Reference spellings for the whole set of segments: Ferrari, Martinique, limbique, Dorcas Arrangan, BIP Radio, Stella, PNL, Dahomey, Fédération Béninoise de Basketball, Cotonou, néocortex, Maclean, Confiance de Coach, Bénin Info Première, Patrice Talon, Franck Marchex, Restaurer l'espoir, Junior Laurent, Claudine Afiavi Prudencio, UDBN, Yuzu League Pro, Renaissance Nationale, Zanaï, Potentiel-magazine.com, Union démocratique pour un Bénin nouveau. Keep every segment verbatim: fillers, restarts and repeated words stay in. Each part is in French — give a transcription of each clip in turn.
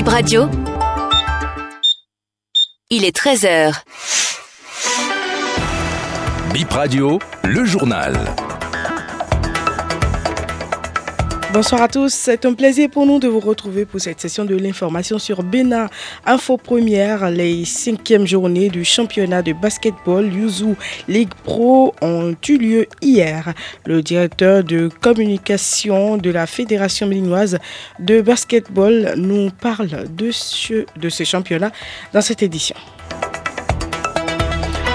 B I P Radio, il est treize heures. B I P Radio, le journal. Bonsoir à tous, c'est un plaisir pour nous de vous retrouver pour cette session de l'information sur Bénin Info Première. Les cinquièmes journées du championnat de basketball Yuzu League Pro ont eu lieu hier. Le directeur de communication de la Fédération Béninoise de Basketball nous parle de ce, de ce championnat dans cette édition.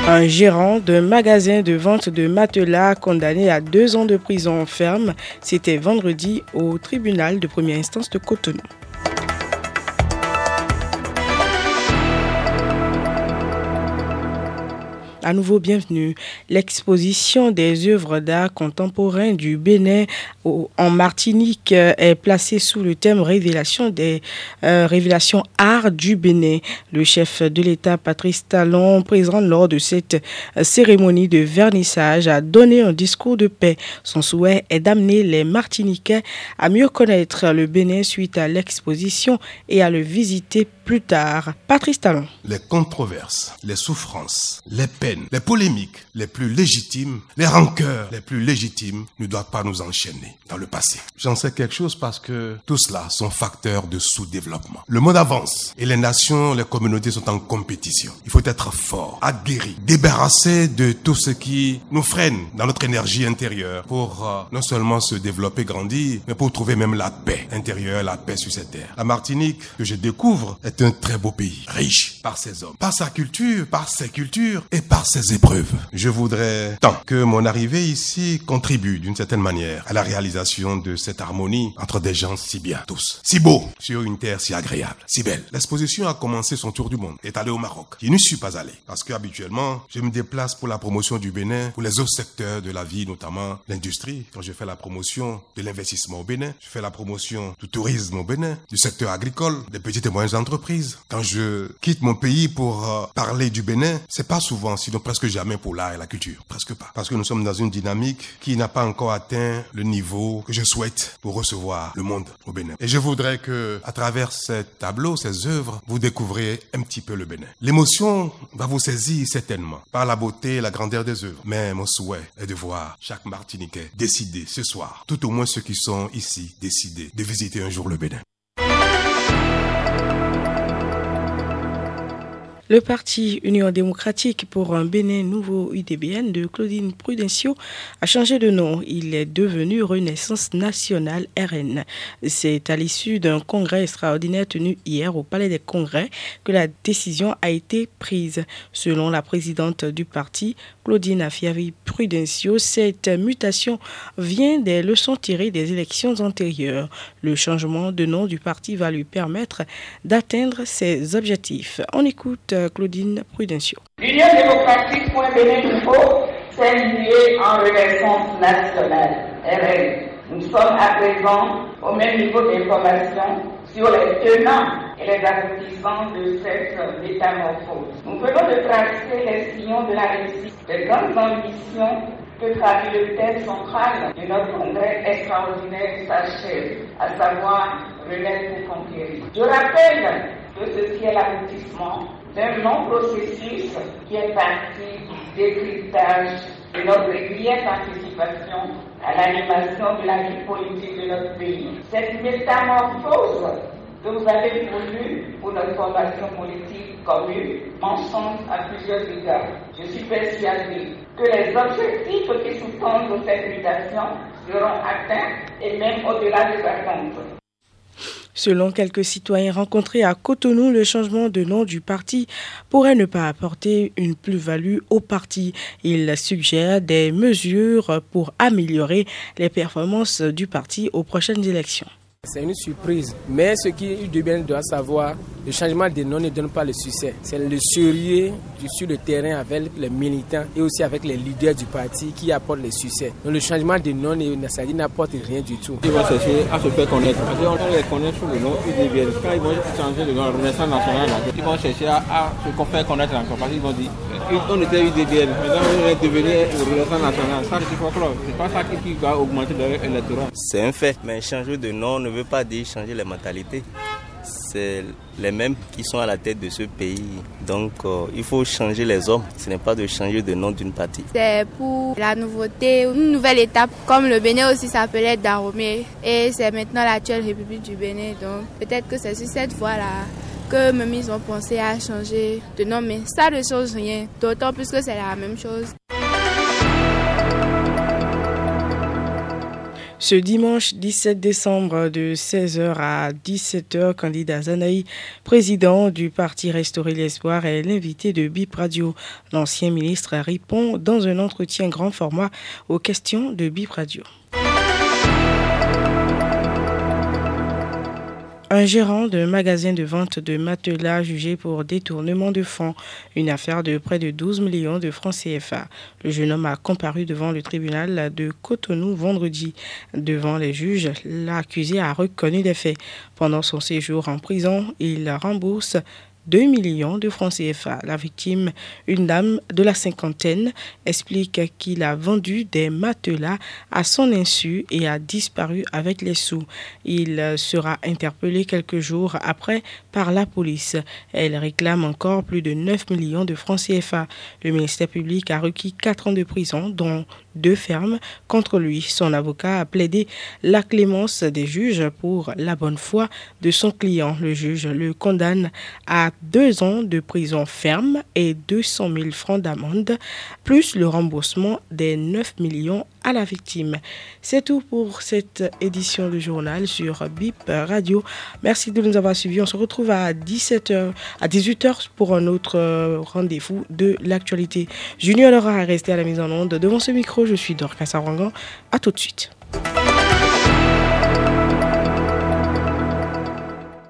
Un gérant d'un magasin de vente de matelas condamné à deux ans de prison ferme, c'était vendredi au tribunal de première instance de Cotonou. À nouveau, bienvenue. L'exposition des œuvres d'art contemporain du Bénin au, en Martinique est placée sous le thème « Révélation des euh, Révélation art du Bénin ». Le chef de l'État, Patrice Talon, présent lors de cette cérémonie de vernissage, a donné un discours de paix. Son souhait est d'amener les Martiniquais à mieux connaître le Bénin suite à l'exposition et à le visiter plus tard. Patrice Talon. Les controverses, les souffrances, les peines, les polémiques les plus légitimes, les rancœurs les plus légitimes ne doivent pas nous enchaîner dans le passé. J'en sais quelque chose parce que tout cela sont facteurs de sous-développement. Le monde avance et les nations, les communautés sont en compétition. Il faut être fort, aguerri, débarrassé de tout ce qui nous freine dans notre énergie intérieure pour euh, non seulement se développer, grandir, mais pour trouver même la paix intérieure, la paix sur cette terre. La Martinique, que je découvre, est un très beau pays, riche par ses hommes, par sa culture, par ses cultures et par Par ces épreuves. Je voudrais tant que mon arrivée ici contribue d'une certaine manière à la réalisation de cette harmonie entre des gens si bien, tous, si beaux, sur une terre si agréable, si belle. L'exposition a commencé son tour du monde, est allée au Maroc. Je n'y suis pas allé parce que habituellement, je me déplace pour la promotion du Bénin, pour les autres secteurs de la vie, notamment l'industrie. Quand je fais la promotion de l'investissement au Bénin, je fais la promotion du tourisme au Bénin, du secteur agricole, des petites et moyennes entreprises. Quand je quitte mon pays pour euh, parler du Bénin, c'est pas souvent, sinon presque jamais pour l'art et la culture. Presque pas. Parce que nous sommes dans une dynamique qui n'a pas encore atteint le niveau que je souhaite pour recevoir le monde au Bénin. Et je voudrais que, à travers ces tableaux, ces œuvres, vous découvriez un petit peu le Bénin. L'émotion va vous saisir certainement par la beauté et la grandeur des œuvres. Mais mon souhait est de voir chaque Martiniquais décider ce soir, tout au moins ceux qui sont ici, décider de visiter un jour le Bénin. Le parti Union démocratique pour un Bénin nouveau U D B N de Claudine Prudencio a changé de nom. Il est devenu Renaissance Nationale R N. C'est à l'issue d'un congrès extraordinaire tenu hier au Palais des Congrès que la décision a été prise. Selon la présidente du parti, Claudine Afiavi Prudencio, cette mutation vient des leçons tirées des élections antérieures. Le changement de nom du parti va lui permettre d'atteindre ses objectifs. On écoute Claudine Prudencio. L'Union démocratique pour un Bénin nouveau s'est liée en Renaissance nationale, R N. Nous sommes à présent au même niveau d'information sur les tenants et les aboutissants de cette métamorphose. Nous venons de tracer les sillons de la réussite. Les grandes ambitions que traduit le thème central de notre congrès extraordinaire s'achève, à savoir renaître pour conquérir. Je rappelle que ceci est l'aboutissement d'un long processus qui est parti du décryptage de notre régulière participation à l'animation de la vie politique de notre pays. Cette métamorphose que vous avez voulu pour notre formation politique commune m'enchante à plusieurs égards. Je suis persuadée que les objectifs qui sous-tendent cette mutation seront atteints et même au-delà des attentes. Selon quelques citoyens rencontrés à Cotonou, le changement de nom du parti pourrait ne pas apporter une plus-value au parti. Ils suggèrent des mesures pour améliorer les performances du parti aux prochaines élections. C'est une surprise, mais ce qui U D B N doit savoir, le changement de nom ne donne pas le succès. C'est le sérieux sur le terrain avec les militants et aussi avec les leaders du parti qui apportent le succès. Donc le changement de nom n'apporte rien du tout. Ils vont chercher à se faire connaître. Parce qu'on les connaît sous le nom U D B N. Quand ils vont changer le nom, Renaissance nationale, ils vont chercher à se faire connaître encore. Parce qu'ils vont dire, on était U D B N, maintenant on est devenu Renaissance nationale. Ça, c'est pas clair. C'est pas ça qui va augmenter leur électorat. C'est un fait, mais changer de nom ne veut pas dire changer les mentalités. c'est les mêmes qui sont à la tête de ce pays. Donc, euh, il faut changer les hommes. Ce n'est pas de changer de nom d'une partie. C'est pour la nouveauté, une nouvelle étape, comme le Bénin aussi s'appelait Dahomey. Et c'est maintenant l'actuelle République du Bénin. Donc, peut-être que c'est sur cette voie-là que même ils ont pensé à changer de nom. Mais ça ne change rien, d'autant plus que c'est la même chose. Ce dimanche dix-sept décembre de seize heures à dix-sept heures, candidat Zanaï, président du parti Restaurer l'espoir, est l'invité de B I P Radio. L'ancien ministre répond dans un entretien grand format aux questions de B I P Radio. Un gérant d'un magasin de vente de matelas jugé pour détournement de fonds, une affaire de près de douze millions de francs C F A. Le jeune homme a comparu devant le tribunal de Cotonou vendredi. Devant les juges, l'accusé a reconnu les faits. Pendant son séjour en prison, il rembourse deux millions de francs C F A. La victime, une dame de la cinquantaine, explique qu'il a vendu des matelas à son insu et a disparu avec les sous. Il sera interpellé quelques jours après par la police. Elle réclame encore plus de neuf millions de francs C F A. Le ministère public a requis quatre ans de prison, dont deux fermes, contre lui. Son avocat a plaidé la clémence des juges pour la bonne foi de son client. Le juge le condamne à deux ans de prison ferme et deux cent mille francs d'amende, plus le remboursement des neuf millions à la victime. C'est tout pour cette édition du journal sur B I P Radio. Merci de nous avoir suivis. On se retrouve à dix-sept heures, à dix-huit heures pour un autre rendez-vous de l'actualité. Junior Laurent a resté à la mise en onde. Devant ce micro, je suis Dorcas Arrangan. À tout de suite.